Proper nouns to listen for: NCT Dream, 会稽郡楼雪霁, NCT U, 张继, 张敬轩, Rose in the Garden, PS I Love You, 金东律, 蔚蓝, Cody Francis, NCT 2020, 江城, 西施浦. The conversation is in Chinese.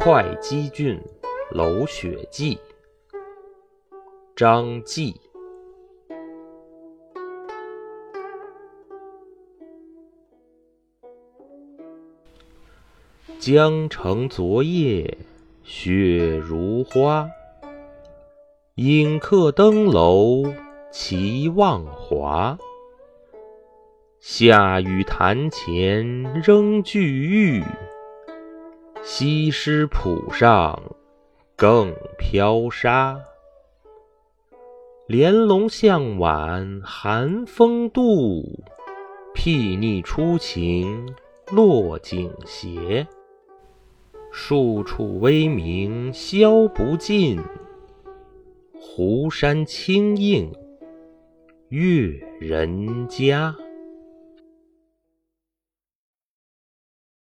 会稽郡楼雪霁，张继。江城昨夜雪如花，影客登楼齐望华。夏雨潭前仍聚玉，西施浦上更飘沙。帘笼向晚寒风度，睥睨初晴落锦斜。数处微明消不尽，湖山清映月人家。